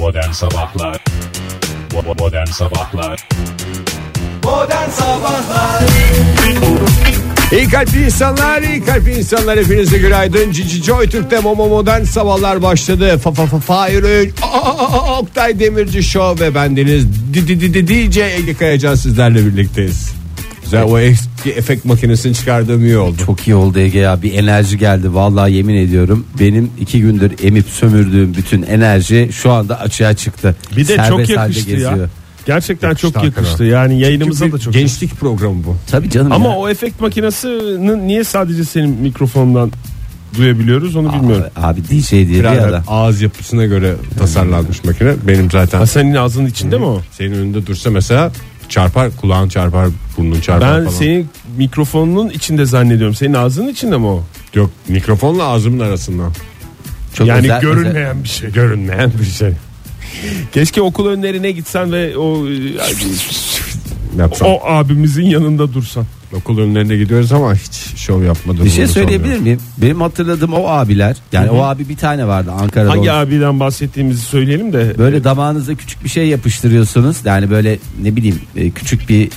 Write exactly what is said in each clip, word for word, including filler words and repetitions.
Modern Sabahlar. Modern Sabahlar. Modern Sabahlar. İyi kalpli insanlar, iyi kalpli insanlar, hepinize günaydın. Cici Joy Türk'te Momo Modern Sabahlar başladı. Fa fa fa Fahir, Oktay Demirci Show ve bendeniz D J Ege Kayacan sizlerle birlikteyiz. Güzel, o eski efekt makinesini çıkardığım iyi oldu. Çok iyi oldu Ege ya, bir enerji geldi vallahi, yemin ediyorum. Benim iki gündür emip sömürdüğüm bütün enerji şu anda açığa çıktı. Bir de serbest çok yakıştı ya. Gerçekten yakıştı, çok yakıştı yani yayınımıza da çok. Gençlik yakıştı. Programı bu. Tabii canım. Ama ya, o efekt makinesini niye sadece senin mikrofondan duyabiliyoruz onu bilmiyorum. Abi, abi D J diye ya, ağız yapısına göre tasarlanmış makine. Benim zaten. Ha, senin ağzının içinde hmm. mi o? Senin önünde dursa mesela çarpar, kulağın çarpar, burnun çarpar ben falan. Senin mikrofonunun içinde zannediyorum. Senin ağzının içinde mi o? Yok, mikrofonla ağzımın arasında. Çok yani özel, görünmeyen özel. bir şey, görünmeyen bir şey. Keşke okul önlerine gitsen ve o o abimizin yanında dursan. Okul önlerine gidiyoruz ama hiç şov yapmadım. Bir şey söyleyebilir miyim? Benim hatırladığım o abiler. Yani Hı-hı. o abi bir tane vardı Ankara'da. Hangi abiden bahsettiğimizi söyleyelim de. Böyle damağınıza küçük bir şey yapıştırıyorsunuz. Yani böyle ne bileyim küçük bir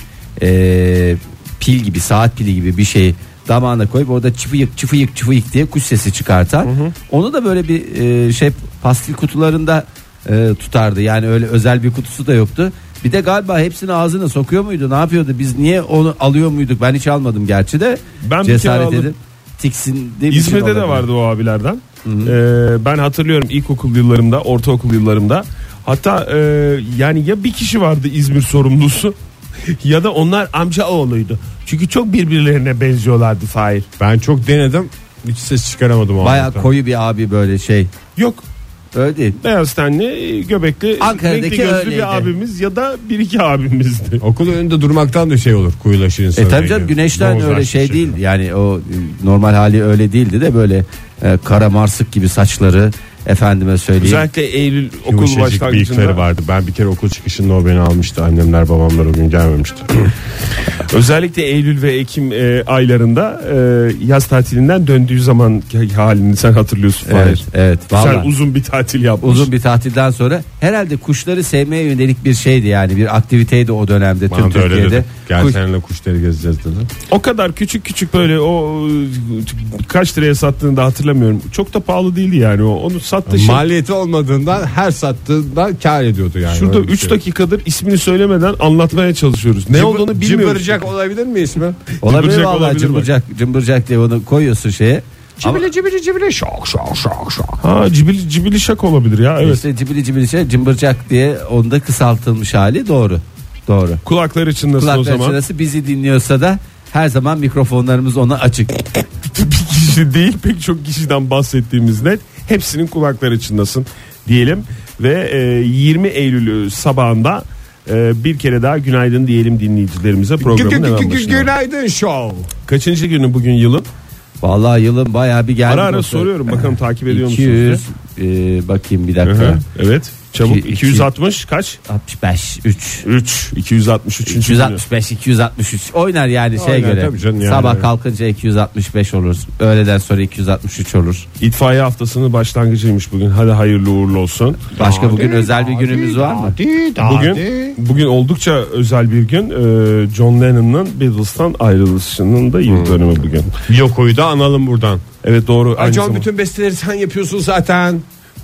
e, pil gibi, saat pili gibi bir şey damağına koyup orada çıfıyık çıfıyık çıfıyık diye kuş sesi çıkartan. Hı-hı. Onu da böyle bir e, şey pastil kutularında e, tutardı. Yani öyle özel bir kutusu da yoktu. Bir de galiba hepsini ağzına sokuyor muydu? Ne yapıyordu? Biz niye onu alıyor muyduk? Ben hiç almadım gerçi de. Ben cesaret edip tiksindi. İzmir'de de vardı o abilerden. Ee, ben hatırlıyorum ilkokul yıllarımda, ortaokul yıllarımda. Hatta e, yani ya bir kişi vardı İzmir sorumlusu ya da onlar amca oğluydu. Çünkü çok birbirlerine benziyorlardı Fahir. Ben çok denedim. Hiç ses çıkaramadım o. Bayağı koyu bir abi böyle şey. Yok. Öyle değil. Beyaz tenli, göbekli, Ankara'daki renkli gözlü bir abimiz ya da bir iki abimizdi. Okul önünde durmaktan da şey olur, kuyulaşır insan. E tabii canım, güneşten öyle şey değil. Yani o normal hali öyle değildi de böyle e, kara marsık gibi saçları, efendime söyleyeyim. Özellikle Eylül okul başlangıcında vardı. Ben bir kere okul çıkışında o beni almıştı. Annemler babamlar o gün gelmemişti. Özellikle Eylül ve Ekim e, aylarında e, yaz tatilinden döndüğü zaman halini sen hatırlıyorsun. Evet, Fahir. Evet. Sen uzun bir tatil yapmış. Uzun bir tatilden sonra herhalde kuşları sevmeye yönelik bir şeydi yani, bir aktiviteydi o dönemde tüm Türkiye'de. Gel Kuş... seninle kuşları gezeceğiz dedi. O kadar küçük küçük böyle o kaç liraya sattığını da hatırlamıyorum. Çok da pahalı değildi yani o. Onu Şey. Maliyeti olmadığından her sattığından kar ediyordu yani. Şurada üç şey. dakikadır ismini söylemeden anlatmaya çalışıyoruz. Ne Cımbır, olduğunu bilmiyoruz. Cımbırcak olabilir mi ismi? Olabilir vallahi, cımbırcak, cımbırcak diye onu koyuyorsun şeye. Cibili cibili cibili şak şak şak şak. Ha, cibili cibili şak olabilir ya. Evet. İşte cibili cibili şey, cımbırcak diye onda kısaltılmış hali, doğru. Doğru. Kulakları çınlasın o zaman. Kulakları çınlasın, bizi dinliyorsa da her zaman mikrofonlarımız ona açık. Bir kişi değil, pek çok kişiden bahsettiğimiz net. Hepsinin kulakları çınlasın diyelim ve e, yirmi Eylül sabahında e, bir kere daha günaydın diyelim dinleyicilerimize. Programın hemen başına. Günaydın show. Kaçıncı günü bugün yılın? Vallahi yılın bayağı bir geldi. Ara ara soruyorum bakalım takip ediyor musunuz? iki yüz e, bakayım bir dakika. Aha, evet. Çabuk iki yüz altmış kaç? altmış beş üç üç iki yüz altmış üç iki yüz altmış beş iki yüz altmış üç oynar yani şeye oynar, göre. Yani sabah yani kalkınca iki yüz altmış beş olur. Öğleden sonra iki yüz altmış üç olur. İtfaiye haftasının başlangıcıymış bugün. Hadi hayırlı uğurlu olsun. Başka bugün dadi, özel bir günümüz dadi, var mı? Dadi, dadi. Bugün bugün oldukça özel bir gün. John Lennon'ın Beatles'tan ayrılışının da yıl dönümü bugün. Yoko'yu da analım buradan. Evet doğru. Ay, John, bütün besteleri sen yapıyorsun zaten.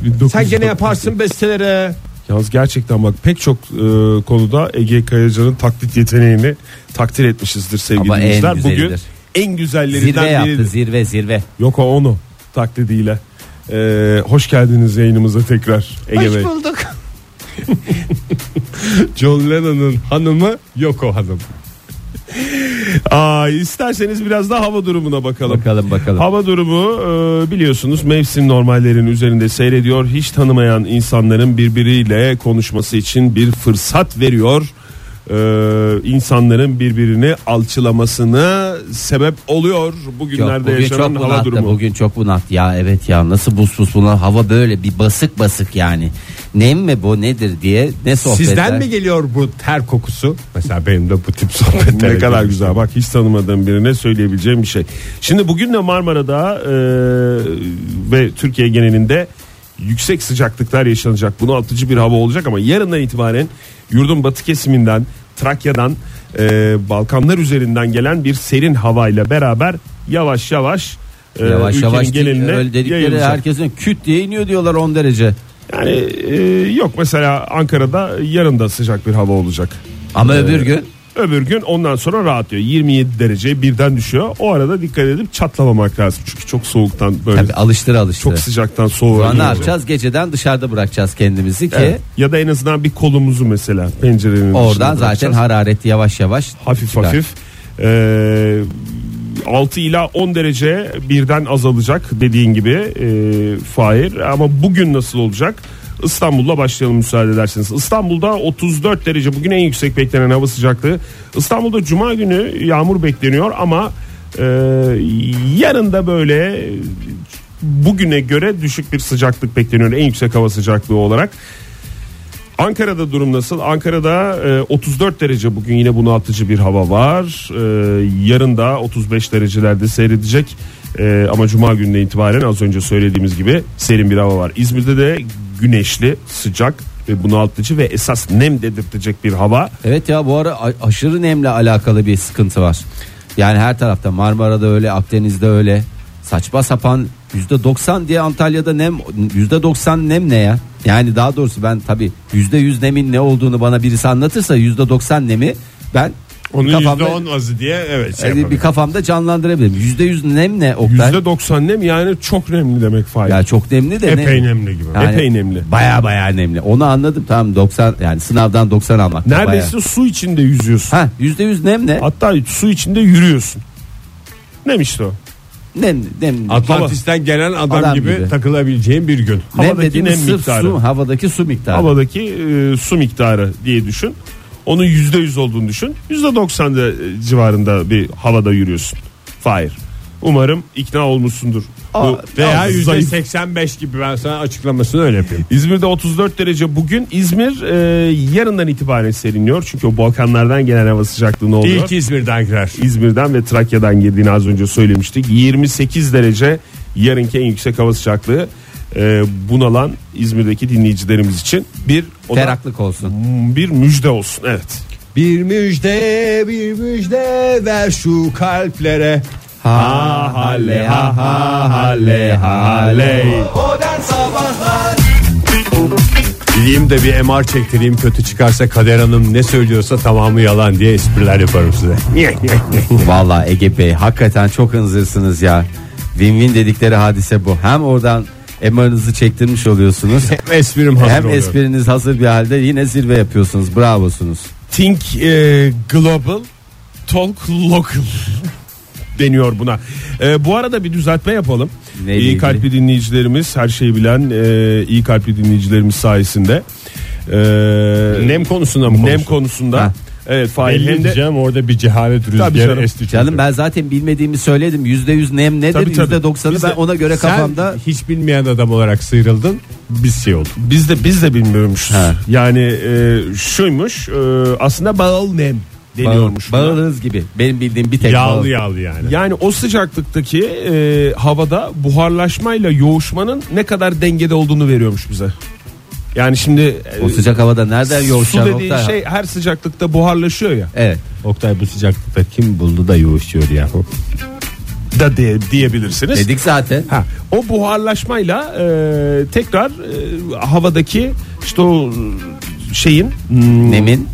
bin dokuz yüz Sen gene yaparsın bestelere. Yalnız gerçekten bak pek çok e, konuda Ege Kayacan'ın taklit yeteneğini takdir etmişizdir sevgili dinleyiciler. Bugün en güzellerinden zirve yaptı, biri. Zirve zirve. Yok o onu taklidiyle. E, hoş geldiniz yayınımıza tekrar Ege Bey. Hoş bulduk. John Lennon'ın hanımı Yoko hanım. Aa, isterseniz biraz daha hava durumuna bakalım. Bakalım bakalım. Hava durumu e, biliyorsunuz mevsim normallerinin üzerinde seyrediyor. Hiç tanımayan insanların birbiriyle konuşması için bir fırsat veriyor. E, insanların birbirini alçılamasına sebep oluyor. Bugünlerde Yok, bugün yaşanan hava bunattı, durumu. Bugün çok bunattı ya, evet ya, nasıl buz buz bulan hava, böyle bir basık basık yani. Nem mi bu nedir diye ne sohbetler. Sizden mi geliyor bu ter kokusu? Mesela benim de bu tip sohbetler. Ne kadar güzel bak, hiç tanımadığım birine söyleyebileceğim bir şey. Şimdi bugün de Marmara'da e, ve Türkiye genelinde yüksek sıcaklıklar yaşanacak. Bunaltıcı bir hava olacak ama yarından itibaren yurdun batı kesiminden, Trakya'dan, e, Balkanlar üzerinden gelen bir serin havayla beraber yavaş yavaş e, yavaş ülkenin yavaş geneline öyle dedikleri yayılacak. Herkesin küt diye iniyor diyorlar on derece. Yani e, yok mesela Ankara'da yarın da sıcak bir hava olacak. Ama ee, öbür gün? Öbür gün ondan sonra rahatlıyor. yirmi yedi derece birden düşüyor. O arada dikkat edip çatlamamak lazım. Çünkü çok soğuktan böyle. Tabii alıştır alıştır. Çok sıcaktan soğuğa. Ne yapacağız? Geceden dışarıda bırakacağız kendimizi ki. Evet. Ya da en azından bir kolumuzu mesela pencerenin oradan zaten hararet yavaş yavaş hafif çıkar. hafif. Ee, altı ila on derece birden azalacak dediğin gibi e, Fahir. Ama bugün nasıl olacak? İstanbul'la başlayalım müsaade ederseniz. İstanbul'da otuz dört derece bugün en yüksek beklenen hava sıcaklığı. İstanbul'da cuma günü yağmur bekleniyor ama e, yarın da böyle bugüne göre düşük bir sıcaklık bekleniyor en yüksek hava sıcaklığı olarak. Ankara'da durum nasıl? Ankara'da otuz dört derece bugün yine bunaltıcı bir hava var. Yarın da otuz beş derecelerde seyredecek. Ama cuma gününe itibaren az önce söylediğimiz gibi serin bir hava var. İzmir'de de güneşli, sıcak ve bunaltıcı ve esas nem dedirtecek bir hava. Evet ya, bu ara aşırı nemle alakalı bir sıkıntı var. Yani her tarafta, Marmara'da öyle, Akdeniz'de öyle. Saçma sapan yüzde doksan diye Antalya'da nem, yüzde doksan nem ne ya? Yani daha doğrusu ben tabii yüzde yüz nemin ne olduğunu bana birisi anlatırsa yüzde doksan nemi ben onun kafamda, yüzde on azı diye evet şey yani bir kafamda canlandırabilirim. yüzde yüz nem ne Oktay? yüzde doksan nem yani çok nemli demek fayda. Ya çok nemli de epey nem, nemli gibi. Yani epey nemli. Baya baya nemli. Onu anladım. Tamam, doksan yani sınavdan doksan almak. Neredeyse bayağı. Su içinde yüzüyorsun. Ha, yüzde yüz nem ne? Hatta su içinde yürüyorsun. Nem işte o. Nem, nem, Atlantis'ten gelen adam, adam gibi, gibi takılabileceğin bir gün. Nem havadaki nem miktarı, su, havadaki su miktarı. Havadaki e, su miktarı diye düşün. Onun yüzde yüz olduğunu düşün. yüzde doksan civarında bir havada yürüyorsun. Fahir. Umarım ikna olmuşsundur. Aa, bu, veya yüzde seksen beş gibi, ben sana açıklamasını öyle yapayım. İzmir'de otuz dört derece bugün. İzmir e, yarından itibaren seriniyor. Çünkü o Balkanlardan gelen hava sıcaklığı ne oluyor? İlk İzmir'den girer. İzmir'den ve Trakya'dan girdiğini az önce söylemiştik. yirmi sekiz derece yarınki en yüksek hava sıcaklığı. E, bunalan İzmir'deki dinleyicilerimiz için bir ferahlık olsun. Bir müjde olsun, evet. Bir müjde, bir müjde ver şu kalplere. Ha hale ha hale hale. Modern Sabahlar. Gideyim de bir M R çektireyim, kötü çıkarsa Kader Hanım ne söylüyorsa tamamı yalan diye espriler yaparım size. Vallahi Ege Bey hakikaten çok hınzırsınız ya. Win-win dedikleri hadise bu. Hem oradan M R'ınızı çektirmiş oluyorsunuz. Hem esprim hazır Hem oluyor. Espriniz hazır bir halde yine zirve yapıyorsunuz. Bravosunuz. Think e, global, talk local. deniyor buna. Ee, bu arada bir düzeltme yapalım. Neydi? İyi kalpli dinleyicilerimiz, her şeyi bilen e, iyi kalpli dinleyicilerimiz sayesinde e, nem konusunda mı? Nem konusunda. konusunda ha. Evet, failinde diyeceğim, orada bir cehalet rüzgarı esti. Canım ben zaten bilmediğimi söyledim. yüzde yüz nem nedir? Tabii, tabii. yüzde doksanı biz ben de, ona göre kafamda. Sen hiç bilmeyen adam olarak sıyrıldın. Biz şey olduk. Biz de biz de bilmiyormuşuz. Ha. Yani e, şuymuş. E, aslında bağıl nem deniyormuş. Bağırız gibi. Benim bildiğim bir tek yağlı bağlı. Yağlı yani. Yani o sıcaklıktaki e, havada buharlaşmayla yoğuşmanın ne kadar dengede olduğunu veriyormuş bize. Yani şimdi o sıcak havada nereden yoğuşacak? Su dediğin Oktay? Şey her sıcaklıkta buharlaşıyor ya. Evet. Oktay bu sıcaklıkta kim buldu da yoğuşuyor ya? Da diye, diyebilirsiniz. Dedik zaten. Ha, o buharlaşmayla e, tekrar e, havadaki işte o şeyin nemin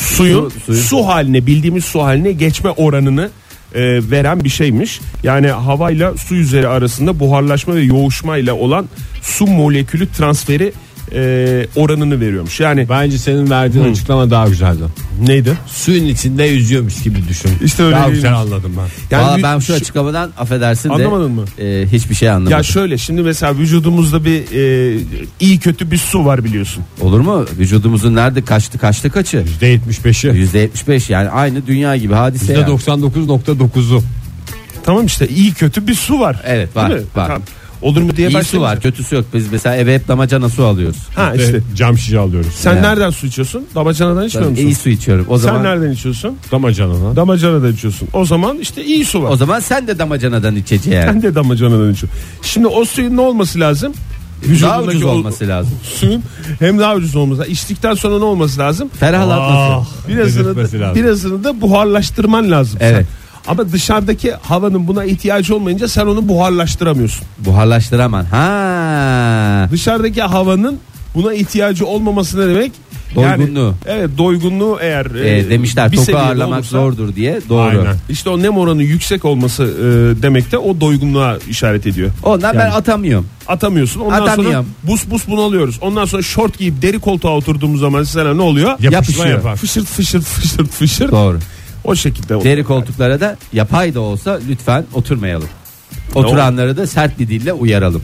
suyun su, su haline, bildiğimiz su haline geçme oranını e, veren bir şeymiş. Yani havayla su yüzeyi arasında buharlaşma ve yoğuşmayla olan su molekülü transferi e, oranını veriyormuş. Yani bence senin verdiğin hı. açıklama daha güzeldi. Neydi? Suyun içinde yüzüyormuş gibi düşün. İşte öyle. Daha güzel anladım ben. Yani valla ben şu açıklamadan affedersin anlamadın de mı? E, hiçbir şey anlamadım. Ya şöyle, şimdi mesela vücudumuzda bir e, iyi kötü bir su var biliyorsun. Olur mu? Vücudumuzun nerede kaçtı kaçtı kaçı? yüzde yetmiş beşi. yüzde yetmiş beş yani aynı dünya gibi hadise. yüzde doksan dokuz nokta dokuzu. Tamam işte, iyi kötü bir su var. Evet var. Var. Tamam. Olur mu diye başlıyoruz. İyi su var, kötüsü yok. Biz mesela eve hep damacana su alıyoruz. Ha işte, işte cam şişe alıyoruz. Sen yani nereden su içiyorsun? Damacanadan içmiyor musun? İyi su içiyorum. O zaman sen nereden içiyorsun? Damacanadan. Damacanadan içiyorsun. O zaman işte iyi su var. O zaman sen de damacanadan içeceksin. Sen de damacanadan içiyorsun. Şimdi o suyun ne olması lazım? Daha ucuz olması lazım. Suyun hem daha ucuz olması lazım. İçtikten sonra ne olması lazım? Ferahlatması. Ah, birazını, da, birazını da buharlaştırman lazım. Evet. Sen. Ama dışarıdaki havanın buna ihtiyacı olmayınca sen onu buharlaştıramıyorsun. Buharlaştıraman. Ha. Dışarıdaki havanın buna ihtiyacı olmaması ne demek? Doygunluğu. Yani, evet, doygunluğu eğer e, demişler toku ağırlamak olursa, zordur diye. Doğru. Aynen. İşte o nem oranı yüksek olması e, demek de o doygunluğa işaret ediyor. Ondan yani, ben atamıyorum. Atamıyorsun. Ondan Atamıyorum. sonra buz buz bunalıyoruz. Ondan sonra şort giyip deri koltuğa oturduğumuz zaman sana ne oluyor? Yapışma yapar. Fışırt fışırt fışırt fışırt. Doğru. O şekilde oluyor. Deri koltuklara yani da yapay da olsa lütfen oturmayalım. Oturanları da sert bir dille uyaralım.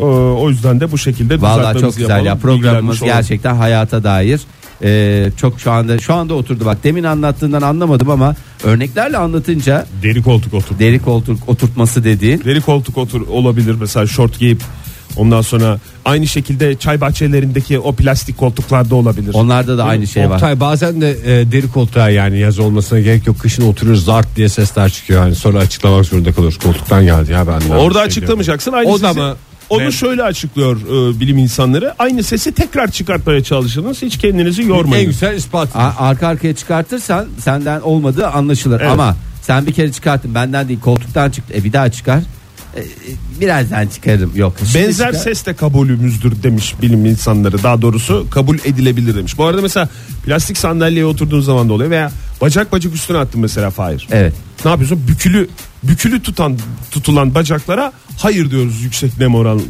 O yüzden de bu şekilde. Vallahi çok güzel yapalım. Ya programımız gerçekten hayata dair e, çok şu anda şu anda oturdu. Bak demin anlattığından anlamadım ama örneklerle anlatınca deri koltuk otur. Deri koltuk oturtması dediğin. Deri koltuk otur olabilir mesela, şort giyip ondan sonra aynı şekilde çay bahçelerindeki o plastik koltuklarda olabilir. Onlarda da aynı şey var. Oktay, bazen de e, deri koltuğa yani yaz olmasına gerek yok. Kışın oturuyoruz zart diye sesler çıkıyor. Yani sonra açıklamak zorunda kalıyoruz. Koltuktan geldi ya ben. Orada şey açıklamayacaksın aynı sesi. O da mı? Onu evet. şöyle açıklıyor e, bilim insanları. Aynı sesi tekrar çıkartmaya çalışınız. Hiç kendinizi yormayın. En güzel ispat. Arka arkaya çıkartırsan senden olmadığı anlaşılır. Evet. Ama sen bir kere çıkarttın, benden değil, koltuktan çıktı. E bir daha çıkar. E, birazdan çıkarırım. Yok. Benzer çıkar. Ses de kabulümüzdür demiş bilim insanları. Daha doğrusu kabul edilebilir demiş. Bu arada mesela plastik sandalyeye oturduğun zaman da oluyor veya bacak bacak üstüne attın mesela Fahir. Evet. Ne yapıyorsun? Bükülü bükülü tutan tutulan bacaklara hayır diyoruz yüksek nem oranlı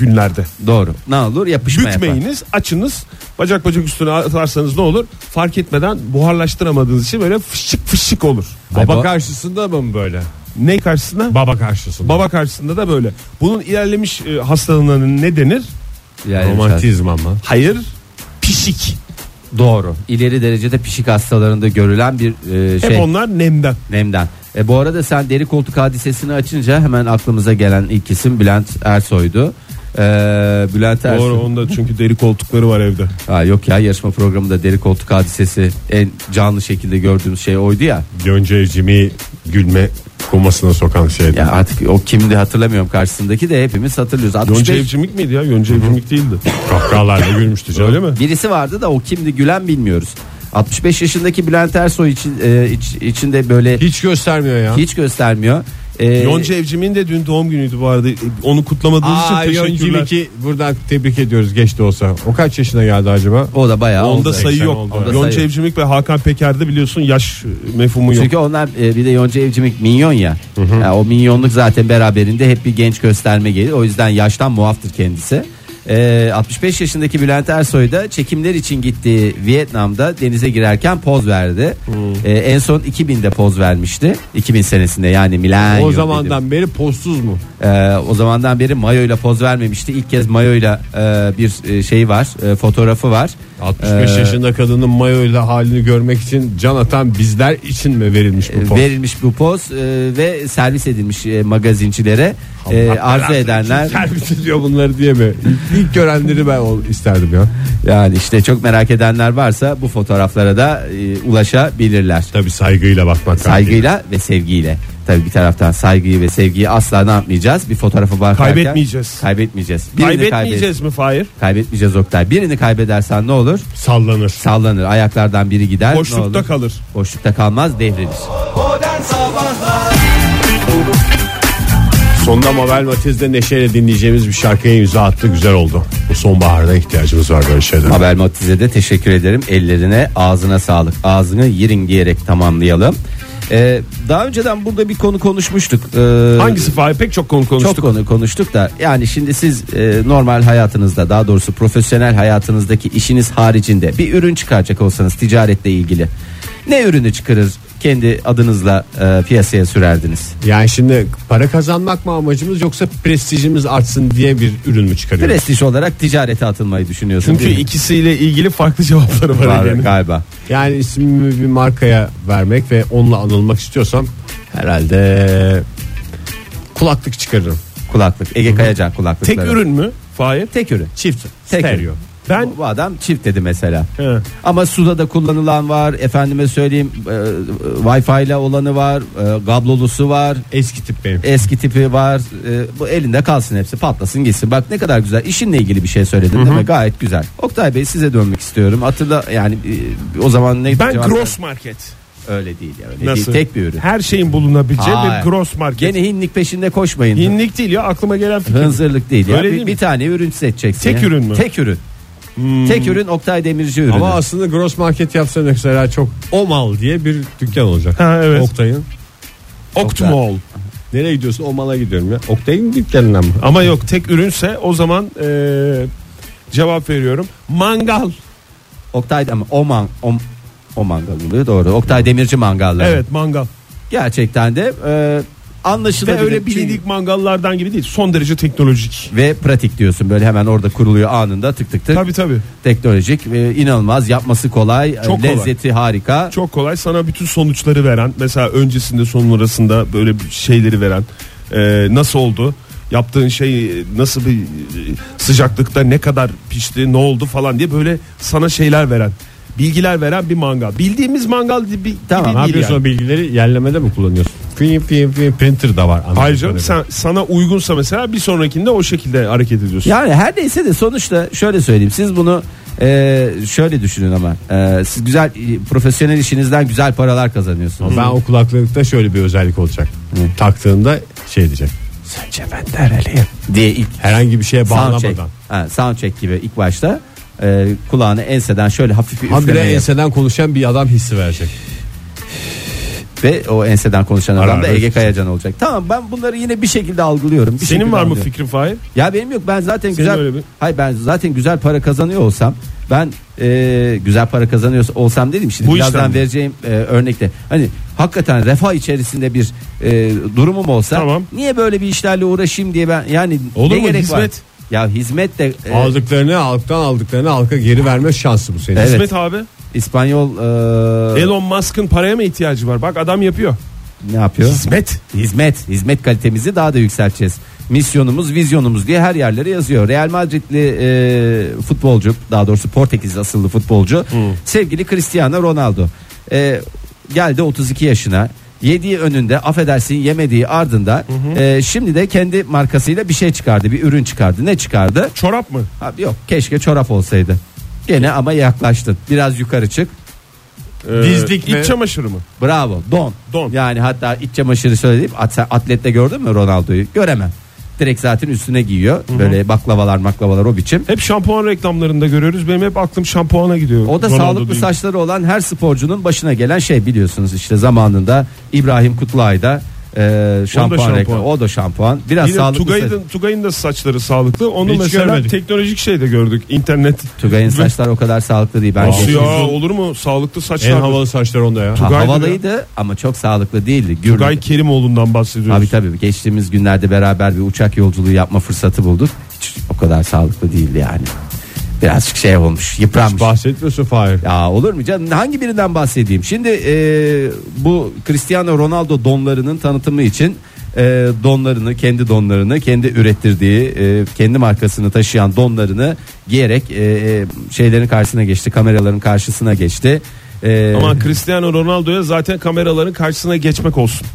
günlerde. Doğru. Ne olur? Yapışma yapar. Bükmeyiniz, açınız. Bacak bacak üstüne atarsanız ne olur? Fark etmeden buharlaştıramadığınız için böyle fışık fışık olur. Ay, baba bu... karşısında mı böyle? Ne karşısında? Baba karşısında. Baba karşısında da böyle. Bunun ilerlemiş hastalığına ne denir? İlerlemiş romantizm hastalığı. Ama. Hayır. Pişik. Doğru. İleri derecede pişik hastalarında görülen bir e, şey. Hep onlar nemden. Nemden. E, bu arada sen deri koltuk hadisesini açınca hemen aklımıza gelen ilk isim Bülent Ersoy'du. E, Bülent Ersoy. Doğru, onda çünkü deri koltukları var evde. Ha, yok ya, yarışma programında deri koltuk hadisesi en canlı şekilde gördüğümüz şey oydu ya. Yonca Evcimik gülme komasına sokan şeydi. Ya artık o kimdi hatırlamıyorum, karşısındaki de hepimiz hatırlıyoruz. altmış beş... Yonca Evcimik miydi ya? Yonca Evcimik değildi. Kahkahalarla gülmüştü canım. Öyle mi? Birisi vardı da o kimdi gülen bilmiyoruz. altmış beş yaşındaki Bülent Ersoy için e, iç, içinde böyle hiç göstermiyor ya. Hiç göstermiyor. Ee, Yonca Evcimik'in de dün doğum günüydü bu arada. Onu kutlamadığınız aa, için teşekkürler. Yonca buradan tebrik ediyoruz, geç de olsa. O kaç yaşına geldi acaba? O da bayağı onda oldu. Sayı yok. Oldu. Onda Yonca sayı. Evcimik ve Hakan Peker'de biliyorsun yaş mefhumu çünkü yok. Çünkü onlar bir de Yonca Evcimik minyon ya. Hı hı. Yani o minyonluk zaten beraberinde hep bir genç gösterme gelir. O yüzden yaştan muaftır kendisi. Ee, altmış beş yaşındaki Bülent Ersoy da çekimler için gittiği Vietnam'da denize girerken poz verdi. Hmm. Ee, en son iki binde poz vermişti. iki bin senesinde yani milenyum. O zamandan dedim. Beri pozsuz mu? Ee, o zamandan beri mayoyla poz vermemişti. İlk kez mayoyla e, bir şey var, e, fotoğrafı var. altmış beş ee, yaşında kadının mayoyla halini görmek için can atan bizler için mi verilmiş bu poz? Verilmiş bu poz e, ve servis edilmiş e, magazincilere. E, arzu edenler servis ediyor bunları diye mi? İlk görenleri ben isterdim ya. Yani işte çok merak edenler varsa bu fotoğraflara da e, ulaşabilirler. Tabii saygıyla bakmak. Saygıyla yani. Ve sevgiyle. Tabii bir taraftan saygıyı ve sevgiyi asla ne yapmayacağız? Bir fotoğrafa bakarken kaybetmeyeceğiz. Kaybetmeyeceğiz. Birini kaybetmeyeceğiz kaybet... mi Fahir? Kaybetmeyeceğiz Oktay. Birini kaybedersen ne olur? Sallanır. Sallanır. Ayaklardan biri gider. Boşlukta kalır. Boşlukta kalmaz, devrilir. Modern Sabahlar. Sonunda Mabel Matiz'de neşeyle dinleyeceğimiz bir şarkıya imza attı. Güzel oldu. Bu sonbaharda ihtiyacımız var böyle şeyden. Mabel Matiz'e de teşekkür ederim. Ellerine, ağzına sağlık. Ağzını yirin diyerek tamamlayalım. Ee, daha önceden burada bir konu konuşmuştuk. Ee, Hangisi Fahir? Pek çok konu konuştuk. Çok konu konuştuk da yani şimdi siz e, normal hayatınızda, daha doğrusu profesyonel hayatınızdaki işiniz haricinde bir ürün çıkaracak olsanız ticaretle ilgili ne ürünü çıkarır? Kendi adınızla e, piyasaya sürerdiniz. Yani şimdi para kazanmak mı amacımız yoksa prestijimiz artsın diye bir ürün mü çıkarıyoruz? Prestij olarak ticarete atılmayı düşünüyorsun. Çünkü ikisiyle ilgili farklı cevapları var. var yani. Galiba. Yani ismimi bir markaya vermek ve onunla anılmak istiyorsam herhalde kulaklık çıkarırım. Kulaklık. Ege Kayacan kulaklıkları. Tek ürün mü? Fahir. Tek ürün. Çift. Tek stereo. Ürün. Ben bu, bu adam çift dedi mesela. He. Ama suda da kullanılan var. Efendime söyleyeyim e, Wi-Fi ile olanı var. E, kablolusu var. Eski tip benim. Eski tipi var. E, bu elinde kalsın hepsi, patlasın gitsin. Bak ne kadar güzel. İşinle ilgili bir şey söyledin, hı-hı, değil mi? Gayet güzel. Oktay Bey, size dönmek istiyorum. Hatırla yani e, o zaman neydi? Ben gross market. Öyle değil ya. Öyle nasıl? Değil, tek bir ürün. Her şeyin bulunabileceği bir gross market. Gene hinlik peşinde koşmayın. Hinlik değil ya, aklıma gelen fikir. Hınzırlık değil ya. Öyle değil bir, bir tane ürün seçeceksin. Tek ya. Ürün mü? Tek ürün. Hmm. Tek ürün Oktay Demirci ürünü. Ama aslında gross market yapsan mesela çok Omal diye bir dükkan olacak. Ha, evet. Oktay'ın. Oktmall. Nereye gidiyorsun? Omal'a gidiyorum ya. Oktay'ın dükkanından mı? Ama yok, tek ürünse o zaman ee, cevap veriyorum. Mangal. Oktay'da mı? Oman. Om, o mangal oluyor, doğru. Oktay Demirci mangalları. Evet, mangal. Gerçekten de e, anlaşılabilir. Ve öyle bilindik mangallardan gibi değil. Son derece teknolojik. Ve pratik diyorsun. Böyle hemen orada kuruluyor anında, tık tık tık. Tabii tabii. Teknolojik ve inanılmaz. Yapması kolay. Çok lezzeti kolay. Harika. Çok kolay. Sana bütün sonuçları veren. Mesela öncesinde sonrasında böyle şeyleri veren. E, nasıl oldu? Yaptığın şey nasıl, bir sıcaklıkta ne kadar pişti, ne oldu falan diye böyle sana şeyler veren. Bilgiler veren bir mangal. Bildiğimiz mangal gibi, gibi tamam, değil. Ne yapıyorsun yani? O bilgileri yerlemede mi kullanıyorsun? Film, film, film, printer da var. Ayrıca sen, sana uygunsa mesela bir sonrakinde o şekilde hareket ediyorsun. Yani her neyse de sonuçta şöyle söyleyeyim. Siz bunu e, şöyle düşünün ama. E, siz güzel, profesyonel işinizden güzel paralar kazanıyorsunuz. Hı. Ben o kulaklıkta şöyle bir özellik olacak. Hı. Taktığında şey diyecek. Sence ben nereliyim? Diye ilk. Herhangi bir şeye bağlamadan. Soundcheck, ha, soundcheck gibi ilk başta. E, kulağını enseden şöyle hafif bir üflemeye. Habire enseden konuşan bir adam hissi verecek. Ve o enseden konuşan adam Arar, da Ege Kayacan olacak. Tamam, ben bunları yine bir şekilde algılıyorum. Bir Senin şekilde var mı algılıyorum. Fikrin Fahir? Ya benim yok. Ben zaten Senin güzel. Bir... Hayır, ben zaten güzel para kazanıyor olsam, ben e, güzel para kazanıyor olsam dedim şimdi. Bu birazdan vereceğim e, örnekte. Hani hakikaten refah içerisinde bir e, durumum olsa, tamam, niye böyle bir işlerle uğraşayım diye ben yani. Olur ne mu gerek hizmet? Var? Ya hizmet de e... aldıklarını halktan aldıklarını halka geri verme şansı bu senin. Evet. Hizmet abi. İspanyol e... Elon Musk'ın paraya mı ihtiyacı var? Bak adam yapıyor. Ne yapıyor? Hizmet. Hizmet. Hizmet kalitemizi daha da yükselteceğiz. Misyonumuz, vizyonumuz diye her yerlere yazıyor. Real Madridli e, futbolcu, daha doğrusu Portekiz asıllı futbolcu, hmm, sevgili Cristiano Ronaldo. E, geldi otuz iki yaşına. Yediği önünde, affedersin yemediği ardında, hı hı. E, şimdi de kendi markasıyla bir şey çıkardı, bir ürün çıkardı. Ne çıkardı? Çorap mı? Ha, yok, keşke çorap olsaydı. Gene ama yaklaştın. Biraz yukarı çık. Ee, Dizlik iç çamaşırı mı? Bravo. Don. Don. Yani hatta iç çamaşırı söyleyip atlette gördün mü Ronaldo'yu? Göremem. Direkt zaten üstüne giyiyor. Hı hı. Böyle baklavalar maklavalar o biçim. Hep şampuan reklamlarında görüyoruz. Benim hep aklım şampuana gidiyor. O da Ronaldo sağlıklı değil. Saçları olan her sporcunun başına gelen şey, biliyorsunuz işte zamanında İbrahim Kutluay'da e, şampuan, şampuan reklamı. O da şampuan. Biraz yine sağlıklı. Tugay'ın, Tugay'ın da saçları sağlıklı. Onu hiç mesela görmedik. Teknolojik şeyde gördük. İnternet. Tugay'ın saçları o kadar sağlıklı değil. Ben Aa, ya, olur mu? Sağlıklı saçlar. En havalı saçlar onda ya. Ha, havalıydı ya, ama çok sağlıklı değildi. Gürledi. Tugay Kerimoğlu'ndan bahsediyoruz. Tabii tabii. Geçtiğimiz günlerde beraber bir uçak yolculuğu yapma fırsatı bulduk. Hiç o kadar sağlıklı değildi yani. Birazcık şey olmuş, yıpranmış. Hiç bahsetmiyorsun Fahir. Ya olur mu canım? Hangi birinden bahsedeyim? Şimdi e, bu Cristiano Ronaldo donlarının tanıtımı için e, donlarını, kendi donlarını, kendi ürettirdiği, e, kendi markasını taşıyan donlarını giyerek e, şeylerin karşısına geçti, kameraların karşısına geçti. E, Ama Cristiano Ronaldo'ya zaten kameraların karşısına geçmek olsun.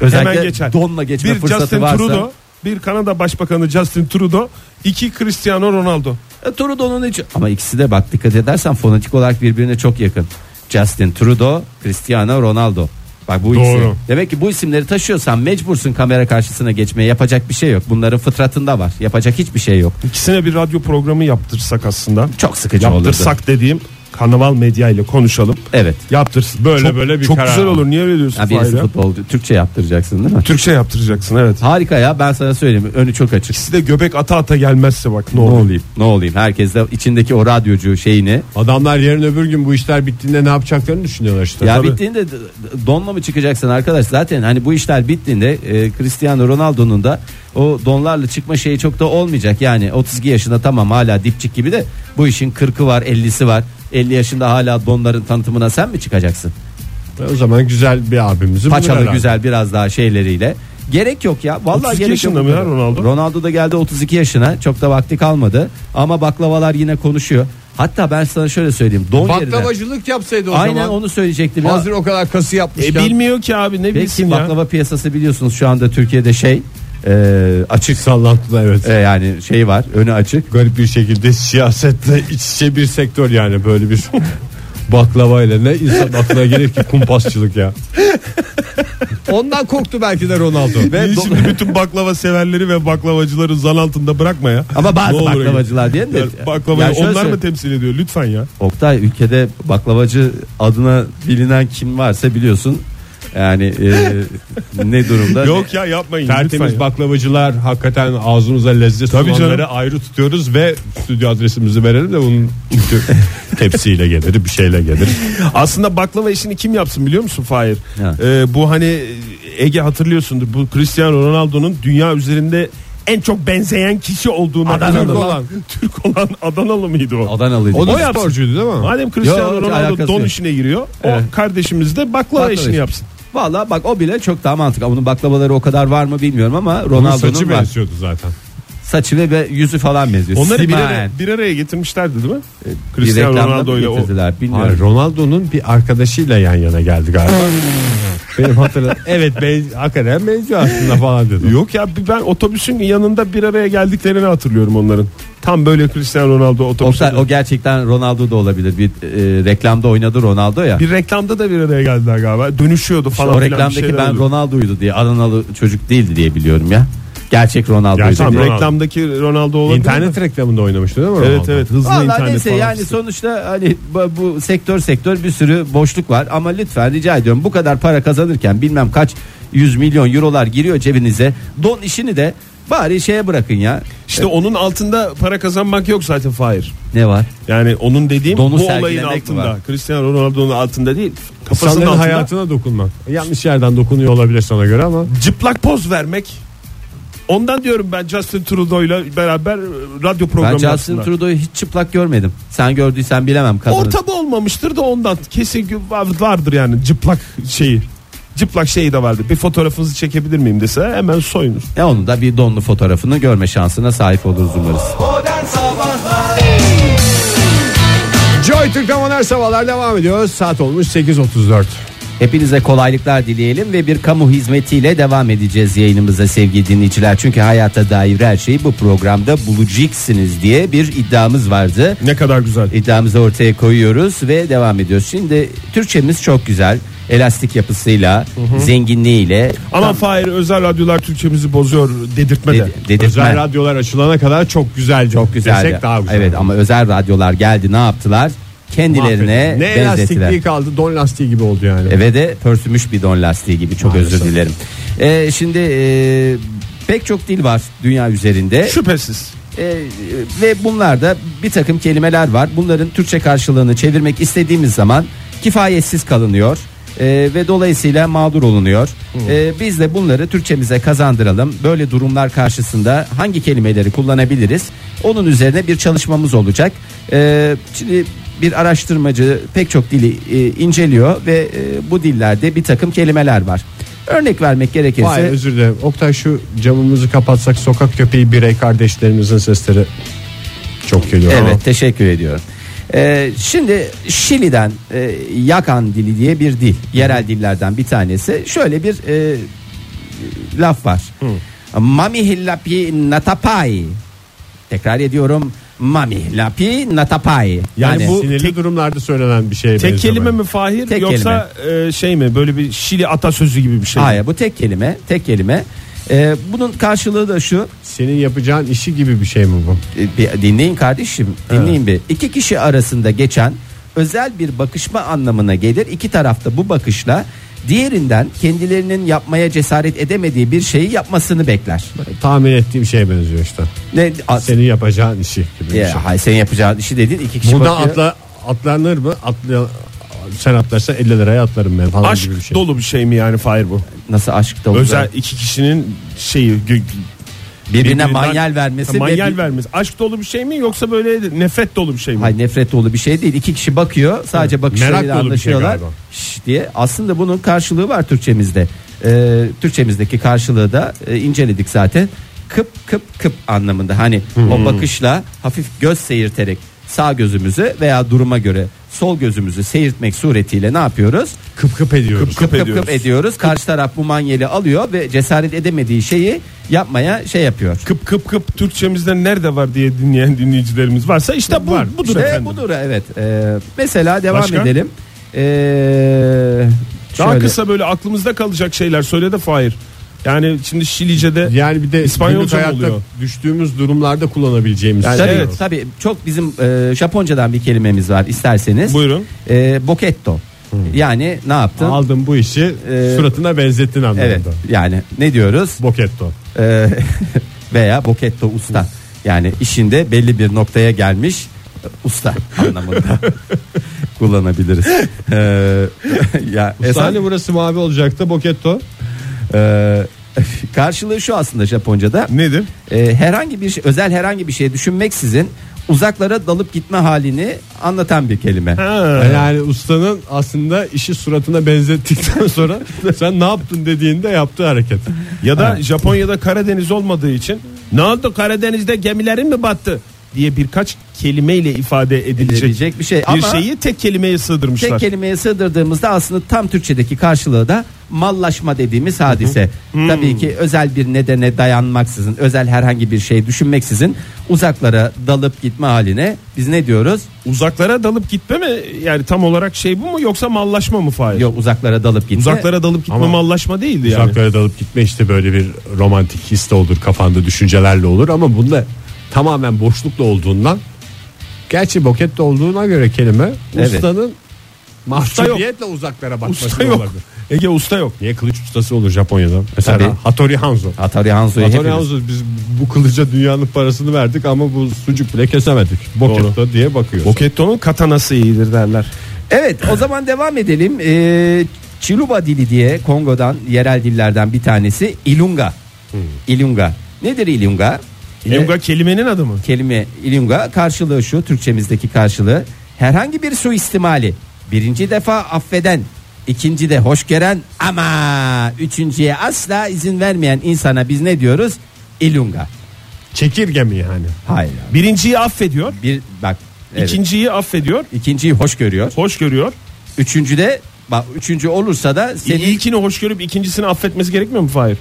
Özellikle hemen geçer. Donla geçme bir fırsatı Justin varsa. Trudeau, bir Kanada Başbakanı Justin Trudeau, iki Cristiano Ronaldo. E, Trudeau'nun için. Ama ikisi de bak dikkat edersen fonetik olarak birbirine çok yakın. Justin Trudeau, Cristiano Ronaldo. Bak bu isim. Demek ki bu isimleri taşıyorsan mecbursun kamera karşısına geçmeye. Yapacak bir şey yok. Bunların fıtratında var. Yapacak hiçbir şey yok. İkisine bir radyo programı yaptırsak aslında. Çok sıkıcı yaptırsak olurdu. Yaptırsak dediğim Karnaval Medya ile konuşalım. Evet. Yaptırsın. Böyle çok, böyle bir çok karar. Çok güzel olur. Niye öyle diyorsun? Ya birisi futbolcu. Türkçe yaptıracaksın değil mi? Türkçe yaptıracaksın, evet. Harika ya, ben sana söyleyeyim. Önü çok açık. İkisi de göbek ata ata gelmezse bak ne, ne olayım. olayım. Ne olayım. Herkes de içindeki o radyocu şeyini. Adamlar yarın öbür gün bu işler bittiğinde ne yapacaklarını düşünüyorlar işte. Ya tabii. Bittiğinde donla mı çıkacaksın arkadaş? Zaten hani bu işler bittiğinde e, Cristiano Ronaldo'nun da o donlarla çıkma şeyi çok da olmayacak. Yani otuz iki yaşında tamam, hala dipçik gibi de bu işin kırkı var, ellisi var. elli yaşında hala donların tanıtımına sen mi çıkacaksın? O zaman güzel bir abimizi paçalı, güzel biraz daha şeyleriyle Gerek yok ya. Vallahi otuz iki gerek yaşında mı ya Ronaldo? Ronaldo da geldi otuz iki yaşına. Çok da vakti kalmadı. Ama baklavalar yine konuşuyor. Hatta ben sana şöyle söyleyeyim. Don baklavacılık yerine, yapsaydı o aynen zaman. Aynen onu söyleyecektim. Hazır o kadar kası yapmışken. E bilmiyor ki abi, ne Peki, bilsin baklava ya. Baklava piyasası biliyorsunuz şu anda Türkiye'de şey e, açık sallantıda evet. E, yani şey var, önü açık. Garip bir şekilde siyasetle iç içe bir sektör yani böyle bir baklavayla ne insan aklına gelir ki kumpasçılık ya. Ondan korktu belki de Ronaldo. Ve şimdi bütün baklava severleri ve baklavacıları zan altında bırakma ya. Ama bazı baklavacılar diye mi? Baklavayı onlar söyleyeyim. Mı temsil ediyor lütfen ya. Oktay, ülkede baklavacı adına bilinen kim varsa biliyorsun. Yani e, ne durumda? Yok ya, yapmayın. Tertemiz ya. Baklavacılar hakikaten ağzınıza lezzet sunanları ayrı tutuyoruz ve stüdyo adresimizi verelim de onun tepsiyle gelir, bir şeyle gelir. Aslında baklava işini kim yapsın biliyor musun Fahir? Ee, bu hani Ege hatırlıyorsundur, bu Cristiano Ronaldo'nun dünya üzerinde en çok benzeyen kişi olduğuna Adanalı. Türk olan Türk olan Adanalı mıydı o? Adanalıydı. O da sporcuydu değil mi? Madem Cristiano Yo, Ronaldo don işine giriyor, evet. O kardeşimiz de baklava, baklava işini yapsın. Valla bak o bile çok daha mantıklı. Bunun baklavaları o kadar var mı bilmiyorum ama Ronaldo'nun saçı benziyordu zaten. Saçı ve yüzü falan benziyor. Onları bir araya, bir araya getirmişlerdi değil mi? E, Cristiano Ronaldo ile o. Hayır, Ronaldo'nun bir arkadaşıyla yan yana geldi galiba. Benim hatırladım. Evet, benzi- hakikaten benziyor aslında falan dedim. Yok ya, ben otobüsün yanında bir araya geldiklerini hatırlıyorum onların. Tam böyle Cristiano Ronaldo otobüsü. O gerçekten Ronaldo da olabilir. Bir e, reklamda oynadı Ronaldo ya. Bir reklamda da bir araya geldiler galiba. Dönüşüyordu falan. İşte o reklamdaki ben oldu. Ronaldo'ydu diye, Adanalı çocuk değildi diye biliyorum ya. Gerçek Ronaldo'ydu. Gerçek Ronaldo. Reklamdaki Ronaldo olabilir. İnternet mi? Reklamında oynamıştı değil mi Ronaldo? Evet evet, hızlı vallahi internet. Vallahi neyse yani sonuçta hani bu, bu sektör sektör bir sürü boşluk var ama lütfen rica ediyorum, bu kadar para kazanırken bilmem kaç yüz milyon eurolar giriyor cebinize. Don işini de bari şeye bırakın ya. İşte evet. Onun altında para kazanmak yok zaten Fahir. Ne var? Yani onun dediğim Donu bu olayın altında. Cristiano Ronaldo'nun altında değil. Kafasının altında. Hayatına dokunmak. Yanlış yerden dokunuyor olabilir sana göre ama. Cıplak poz vermek. Ondan diyorum ben Justin Trudeau ile beraber radyo programı. Ben Justin Trudeau'yu hiç çıplak görmedim. Sen gördüysen bilemem. Kadını. Ortamı olmamıştır da ondan kesin vardır yani cıplak şeyi. Cıplak şeyi de vardır. Bir fotoğrafınızı çekebilir miyim dese hemen soyunur. E onun da bir donlu fotoğrafını görme şansına sahip oluruz umarız. Joy Türk'te Modern Sabahlar devam ediyor. Saat olmuş sekiz otuz dört. Hepinize kolaylıklar dileyelim ve bir kamu hizmetiyle devam edeceğiz yayınımıza sevgili dinleyiciler. Çünkü hayata dair her şeyi bu programda bulacaksınız diye bir iddiamız vardı. Ne kadar güzel. İddiamızı ortaya koyuyoruz ve devam ediyoruz. Şimdi Türkçemiz çok güzel. Elastik yapısıyla, hı hı. Zenginliğiyle. Ama Fahir, özel radyolar Türkçemizi bozuyor dedirtme de. Dedirtme. Özel radyolar açılana kadar çok güzeldi. Çok güzeldi. Desek daha güzel. Evet ama özel radyolar geldi, ne yaptılar? Kendilerine ne benzettiler. Lastikliği kaldı, don lastiği gibi oldu yani. Ve de pörsümüş bir don lastiği gibi, çok maalesef. Özür dilerim. Ee, şimdi e, pek çok dil var dünya üzerinde. Şüphesiz. Ee, ve bunlarda bir takım kelimeler var. Bunların Türkçe karşılığını çevirmek istediğimiz zaman kifayetsiz kalınıyor. Ee, ve dolayısıyla mağdur olunuyor. Ee, biz de bunları Türkçemize kazandıralım. Böyle durumlar karşısında hangi kelimeleri kullanabiliriz? Onun üzerine bir çalışmamız olacak. Ee, şimdi... Bir araştırmacı pek çok dili e, inceliyor ve e, bu dillerde bir takım kelimeler var. Örnek vermek gerekirse... Hayır, özür dilerim. Oktay, şu camımızı kapatsak sokak köpeği birey kardeşlerimizin sesleri çok geliyor. Evet ama. Teşekkür ediyorum. E, şimdi Şili'den e, Yakan dili diye bir dil. Yerel dillerden bir tanesi. Şöyle bir e, laf var. Mamihillapi natapai. Tekrar ediyorum. Mami, lapi, natapai. Yani, yani bu sinirli tek, durumlarda söylenen bir şey. Tek kelime mi Fahir, tek yoksa kelime. E, şey mi, böyle bir Şili atasözü gibi bir şey? Hayır, bu tek kelime, tek kelime. E, bunun karşılığı da şu. Senin yapacağın işi gibi bir şey mi bu? E, bir, dinleyin kardeşim, dinleyin evet. Bir. İki kişi arasında geçen özel bir bakışma anlamına gelir. İki tarafta bu bakışla diğerinden kendilerinin yapmaya cesaret edemediği bir şeyi yapmasını bekler. Tahmin ettiğim şeye benziyor işte. Ne? At- senin yapacağın işi gibi ya, bir şey. Hayır, senin yapacağın işi dedin, iki kişi. Buradan atla, atlanır mı? Atla, sen atlarsan elli liraya atlarım ben falan aşk gibi bir şey. Aşk dolu bir şey mi yani Fahir bu? Nasıl aşk dolu? Özel da? İki kişinin şeyi... Gö- Birbirine manyel vermesi. Manyel bir... vermesi. Aşk dolu bir şey mi yoksa böyle nefret dolu bir şey mi? Hayır, nefret dolu bir şey değil. İki kişi bakıyor, sadece bakışlarıyla anlaşıyorlar. Merak dolu bir şey galiba. Şş diye. Aslında bunun karşılığı var Türkçemizde. e, Türkçemizdeki karşılığı da e, inceledik zaten. Kıp kıp kıp anlamında, hani hmm. o bakışla hafif göz seyirterek sağ gözümüzü veya duruma göre sol gözümüzü seyirtmek suretiyle ne yapıyoruz? Kıp kıp ediyoruz. Kıp kıp, kıp, ediyoruz. kıp ediyoruz. Karşı taraf bu manyeli alıyor ve cesaret edemediği şeyi yapmaya şey yapıyor. Kıp kıp kıp Türkçemizde nerede var diye dinleyen dinleyicilerimiz varsa işte bu, var. budur işte efendim. Budur evet. Ee, mesela devam Başka? edelim. Ee, Daha şöyle. kısa böyle aklımızda kalacak şeyler söyle de Fahir. Yani şimdi Şilice'de, yani bir de İspanyolca oluyor. Düştüğümüz durumlarda kullanabileceğimiz. Yani tabii, evet. tabii çok bizim e, Japonca'dan bir kelimemiz var isterseniz. Buyurun. E, boketto. Hmm. Yani ne yaptın? Aldım bu işi e, suratına benzettin anlamında. Evet. Yani ne diyoruz? Boketto. E, veya boketto usta. Yani işinde belli bir noktaya gelmiş usta anlamında kullanabiliriz. E, ya Ustahane burası mavi olacaktı boketto. Ee, karşılığı şu aslında Japonca'da. Nedir? Ee, herhangi bir şey, özel herhangi bir şey düşünmeksizin uzaklara dalıp gitme halini anlatan bir kelime. Ha. Yani ustanın aslında işi suratına benzettikten sonra sen ne yaptın dediğinde yaptığı hareket. Ya da ha. Japonya'da Karadeniz olmadığı için ne oldu Karadeniz'de gemilerin mi battı diye birkaç kelimeyle ifade edilecek, edilecek bir şey. Bir ama şeyi tek kelimeye sığdırmışlar. Tek kelimeye sığdırdığımızda aslında tam Türkçedeki karşılığı da mallaşma dediğimiz hadise. Hmm. Tabii ki özel bir nedene dayanmaksızın, özel herhangi bir şey düşünmeksizin uzaklara dalıp gitme haline biz ne diyoruz? Uzaklara dalıp gitme mi? Yani tam olarak şey bu mu yoksa mallaşma mı Fahir? Yok, uzaklara dalıp gitme. Uzaklara dalıp gitme ama mallaşma değildi yani. Uzaklara dalıp gitme işte böyle bir romantik his de olur, kafanda düşüncelerle olur ama bunda tamamen boşlukla olduğundan, gerçi bokette olduğuna göre kelime evet. ustanın mahcubiyetle uzaklara bakması olabilir. Ege usta yok. Niye kılıç ustası olur Japonya'da? Mesela Tabii. Hattori Hanzo. Hattori Hanzo. Hattori Hanzo biz bu kılıca dünyanın parasını verdik ama bu sucuk bile kesemedik. Boketto Doğru. diye bakıyoruz. Boketto'nun katanası iyidir derler. Evet, o zaman devam edelim. Ee, Chiluba dili diye Kongo'dan yerel dillerden bir tanesi Ilunga. Hmm. Ilunga. Nedir Ilunga? İlunga e, kelimenin adı mı? Kelime İlunga karşılığı şu, Türkçemizdeki karşılığı: herhangi bir suistimali birinci defa affeden, ikinci de hoş gören ama üçüncüye asla izin vermeyen insana biz ne diyoruz? İlunga. Çekirge mi yani? Hayır. Birinciyi affediyor. Bir bak. Evet. İkinciyi affediyor. İkinciyi hoş görüyor. Hoş görüyor. Üçüncü de bak, üçüncü olursa da senin ilkini hoş görüp ikincisini affetmesi gerekmiyor mu Fahir?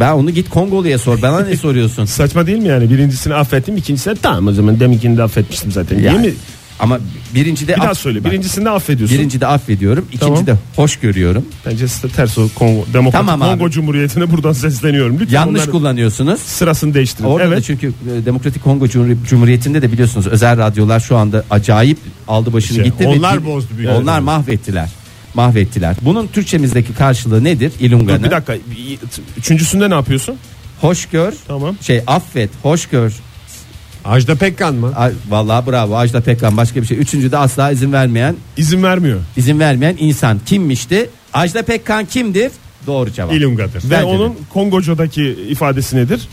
Ben onu git Kongolu'ya sor. Bana ne soruyorsun? Saçma değil mi yani? Birincisini affettim, ikincisini tamam o zaman deminkini de affetmiştim zaten. Yani, değil mi? Ama birinci de bir daha söyle. Birincisini de affediyorsun. Birinci de affediyorum. İkinci tamam. de hoş görüyorum. Bence size ters o Kongo Demokratik tamam Kongo Cumhuriyeti'ne buradan sesleniyorum. Lütfen yanlış kullanıyorsunuz. Sırasını değiştirin. Orada evet. çünkü Demokratik Kongo Cumhuriyeti'nde de biliyorsunuz özel radyolar şu anda acayip aldı başını şey, gitti. Onlar ve bozdu büyük. Onlar yani. mahvettiler. mahvettiler. Bunun Türkçemizdeki karşılığı nedir? İlunga'nın. Dur bir dakika. Üçüncüsünde ne yapıyorsun? Hoşgör. Tamam. Şey affet, hoşgör. Ajda Pekkan mı? A- Vallahi bravo. Ajda Pekkan başka bir şey. Üçüncüde asla izin vermeyen. İzin vermiyor. İzin vermeyen insan kimmişti? Ajda Pekkan kimdir? Doğru cevap. İlunga'dır. Ve Bence onun de. Kongoca'daki ifadesi nedir?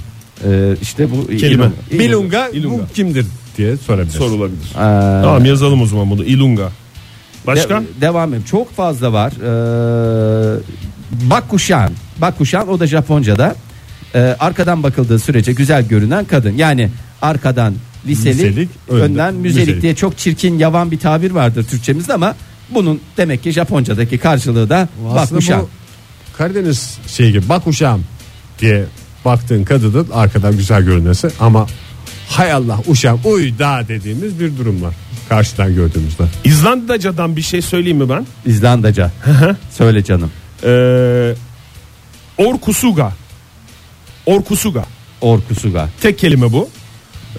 Ee, işte bu kelime. Bilunga, İlunga kimdir diye sorabilir. Sorulabilir. Ee... Tamam yazalım o zaman bunu. İlunga. Başka? De- devam edeyim. Çok fazla var. Ee, Bakuşan. Bakuşan o da Japonca'da. Ee, arkadan bakıldığı sürece güzel görünen kadın. Yani arkadan liselik, liselik önden, önden müzelik, müzelik diye çok çirkin, yavan bir tabir vardır Türkçemizde ama bunun demek ki Japonca'daki karşılığı da bakuşan. Karadeniz şeyi gibi bakuşan diye baktığın kadının arkadan güzel görünmesi ama hay Allah uşam uy da dediğimiz bir durum var. Karşıdan gördüğümüzde. İzlandaca'dan bir şey söyleyeyim mi ben? İzlandaca. Söyle canım. Ee, Orkusuga. Orkusuga. Orkusuga. Tek kelime bu.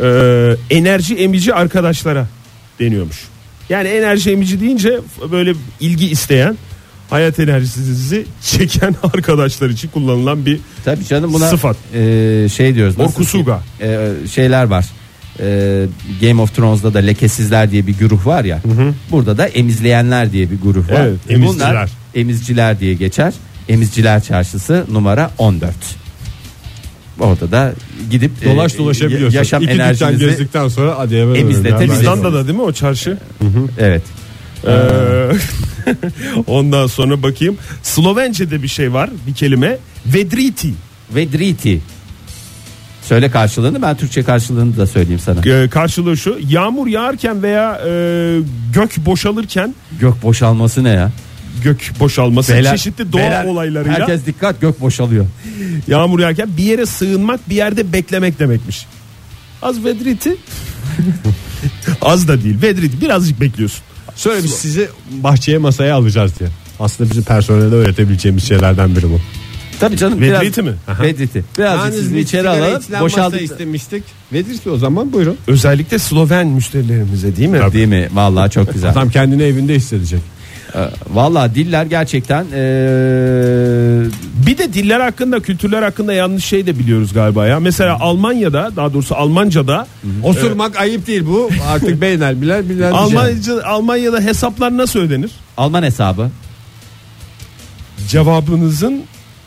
Ee, enerji emici arkadaşlara deniyormuş. Yani enerji emici deyince böyle ilgi isteyen, hayat enerjisinizi çeken arkadaşlar için kullanılan bir Tabii canım buna sıfat. E, şey diyoruz. Orkusuga. E, şeyler var. Game of Thrones'da da lekesizler diye bir güruh var ya. Hı hı. Burada da emizleyenler diye bir güruh var. Evet, emizciler. Bunlar emizciler diye geçer. Emizciler çarşısı numara on dört. Orada da gidip dolaş dolaşabiliyorsunuz. Yaşam İki enerjinizi gezdikten sonra emizletebilirsiniz. İzlanda'da değil mi o çarşı? Hı hı. Evet. Ee, Ondan sonra bakayım. Slovence'de bir şey var, bir kelime. Vedriti. Vedriti. Söyle karşılığını, ben Türkçe karşılığını da söyleyeyim sana. Ee, karşılığı şu: yağmur yağarken veya e, gök boşalırken. Gök boşalması ne ya? Gök boşalması beyler, çeşitli doğa beyler, olaylarıyla. Herkes dikkat, gök boşalıyor. Yağmur yağarken bir yere sığınmak, bir yerde beklemek demekmiş. Az vedriti. Az da değil, vedriti birazcık bekliyorsun. Söyle, biz sizi bahçeye masaya alacağız diye. Aslında bizim personelde öğretebileceğimiz şeylerden biri bu. Tabii canım. Vedriti mi? Vedriti. Birazcık sizi içeri alalım. Boşaldık istemiştik. Vedriti o zaman, buyurun. Özellikle Sloven müşterilerimize, değil mi? Tabii. Değil mi? Vallahi çok güzel. Adam kendini evinde hissedecek. Vallahi diller gerçekten ee... bir de diller hakkında, kültürler hakkında yanlış şey de biliyoruz galiba ya. Mesela Almanya'da, daha doğrusu Almanca'da osurmak e... ayıp değil bu. Artık beynel bilen bilen. Almanca, Almanya'da hesaplar nasıl ödenir? Alman hesabı. Cevabınızın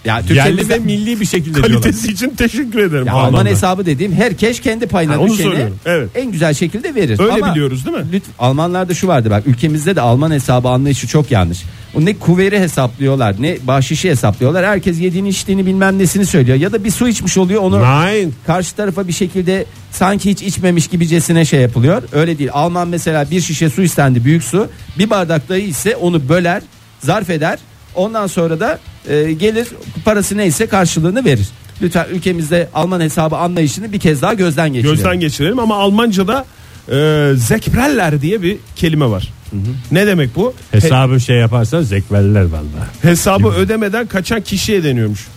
ya Türkçeli ve milli bir şekilde kalitesi diyorlar. İçin teşekkür ederim. Alman hesabı dediğim, herkes kendi payına ha, düşeni evet. en güzel şekilde verir. Öyle ama biliyoruz değil mi? Lütfen, Almanlarda şu vardı bak, ülkemizde de Alman hesabı anlayışı çok yanlış. O ne kuveri hesaplıyorlar, ne bahşişi hesaplıyorlar. Herkes yediğini içtiğini bilmem nesini söylüyor. Ya da bir su içmiş oluyor, onu Nein. karşı tarafa bir şekilde sanki hiç içmemiş gibicesine şey yapılıyor. Öyle değil. Alman mesela bir şişe su istendi, büyük su. Bir bardak dahi ise onu böler, zarf eder. Ondan sonra da e, gelir, parası neyse karşılığını verir. Lütfen ülkemizde Alman hesabı anlayışını bir kez daha gözden geçirelim. Gözden geçirelim ama Almanca'da e, zekpreller diye bir kelime var. Hı hı. Ne demek bu? Hesabı He- şey yaparsan zekpreller vallahi. Hesabı ödemeden kaçan kişiye deniyormuş.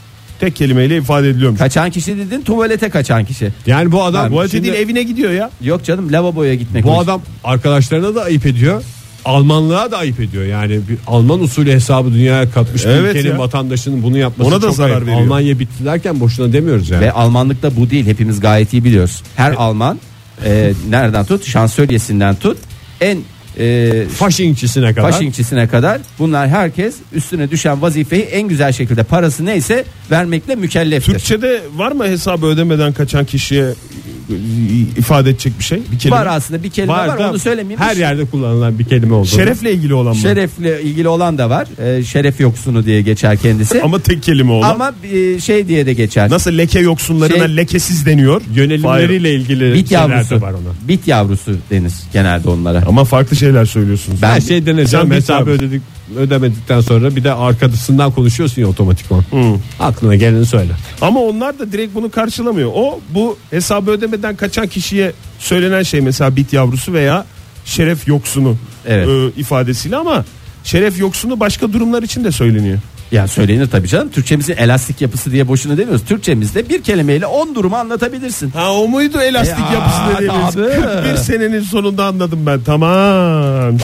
Tek kelimeyle ifade ediliyormuş. Kaçan kişi dedin, tuvalete kaçan kişi. Yani bu adam tuvalete yani, değil evine gidiyor ya. Yok canım, lavaboya gitmek. Bu adam arkadaşlarına da ayıp ediyor. Almanlığa da ayıp ediyor yani, bir Alman usulü hesabı dünyaya katmış bir evet ülkenin ya. Vatandaşının bunu yapması ona da çok zarar ayıp. Veriyor. Almanya bitti derken boşuna demiyoruz yani. Ve Almanlık da bu değil, hepimiz gayet iyi biliyoruz. Her evet. Alman e, nereden tut, şansölyesinden tut, en e, faşingçisine kadar. Faşingçisine kadar bunlar, herkes üstüne düşen vazifeyi en güzel şekilde, parası neyse vermekle mükelleftir. Türkçe'de var mı hesabı ödemeden kaçan kişiye ifade edecek bir şey? Bir kelime. Var aslında bir kelime var, var onu söylemeyeyim. Her yerde kullanılan bir kelime oldu. Şerefle ilgili olan mı? Şerefle ilgili olan da var. Ee, şeref yoksunu diye geçer kendisi. Ama tek kelime olan. Ama e, şey diye de geçer. Nasıl leke yoksunlarına şey, lekesiz deniyor. Yönelimleriyle ilgili bit yavrusu var ona. Bit yavrusu denir genelde onlara. Ama farklı şeyler söylüyorsunuz. Ben, Her şey deneceğim. Hesabı ödedik, ödemedikten sonra bir de arkasından konuşuyorsun ya otomatikman. Hmm. Aklına geleni söyle. Ama onlar da direkt bunu karşılamıyor. O bu hesabı ödemeden kaçan kişiye söylenen şey mesela bit yavrusu veya şeref yoksunu evet. e, ifadesiyle, ama şeref yoksunu başka durumlar için de söyleniyor. Ya söylenir tabii canım. Türkçemizin elastik yapısı diye boşuna demiyoruz. Türkçemizde bir kelimeyle on durumu anlatabilirsin. Ha o muydu elastik ya, yapısı dediğimiz? kırk bir senenin sonunda anladım ben. Tamam.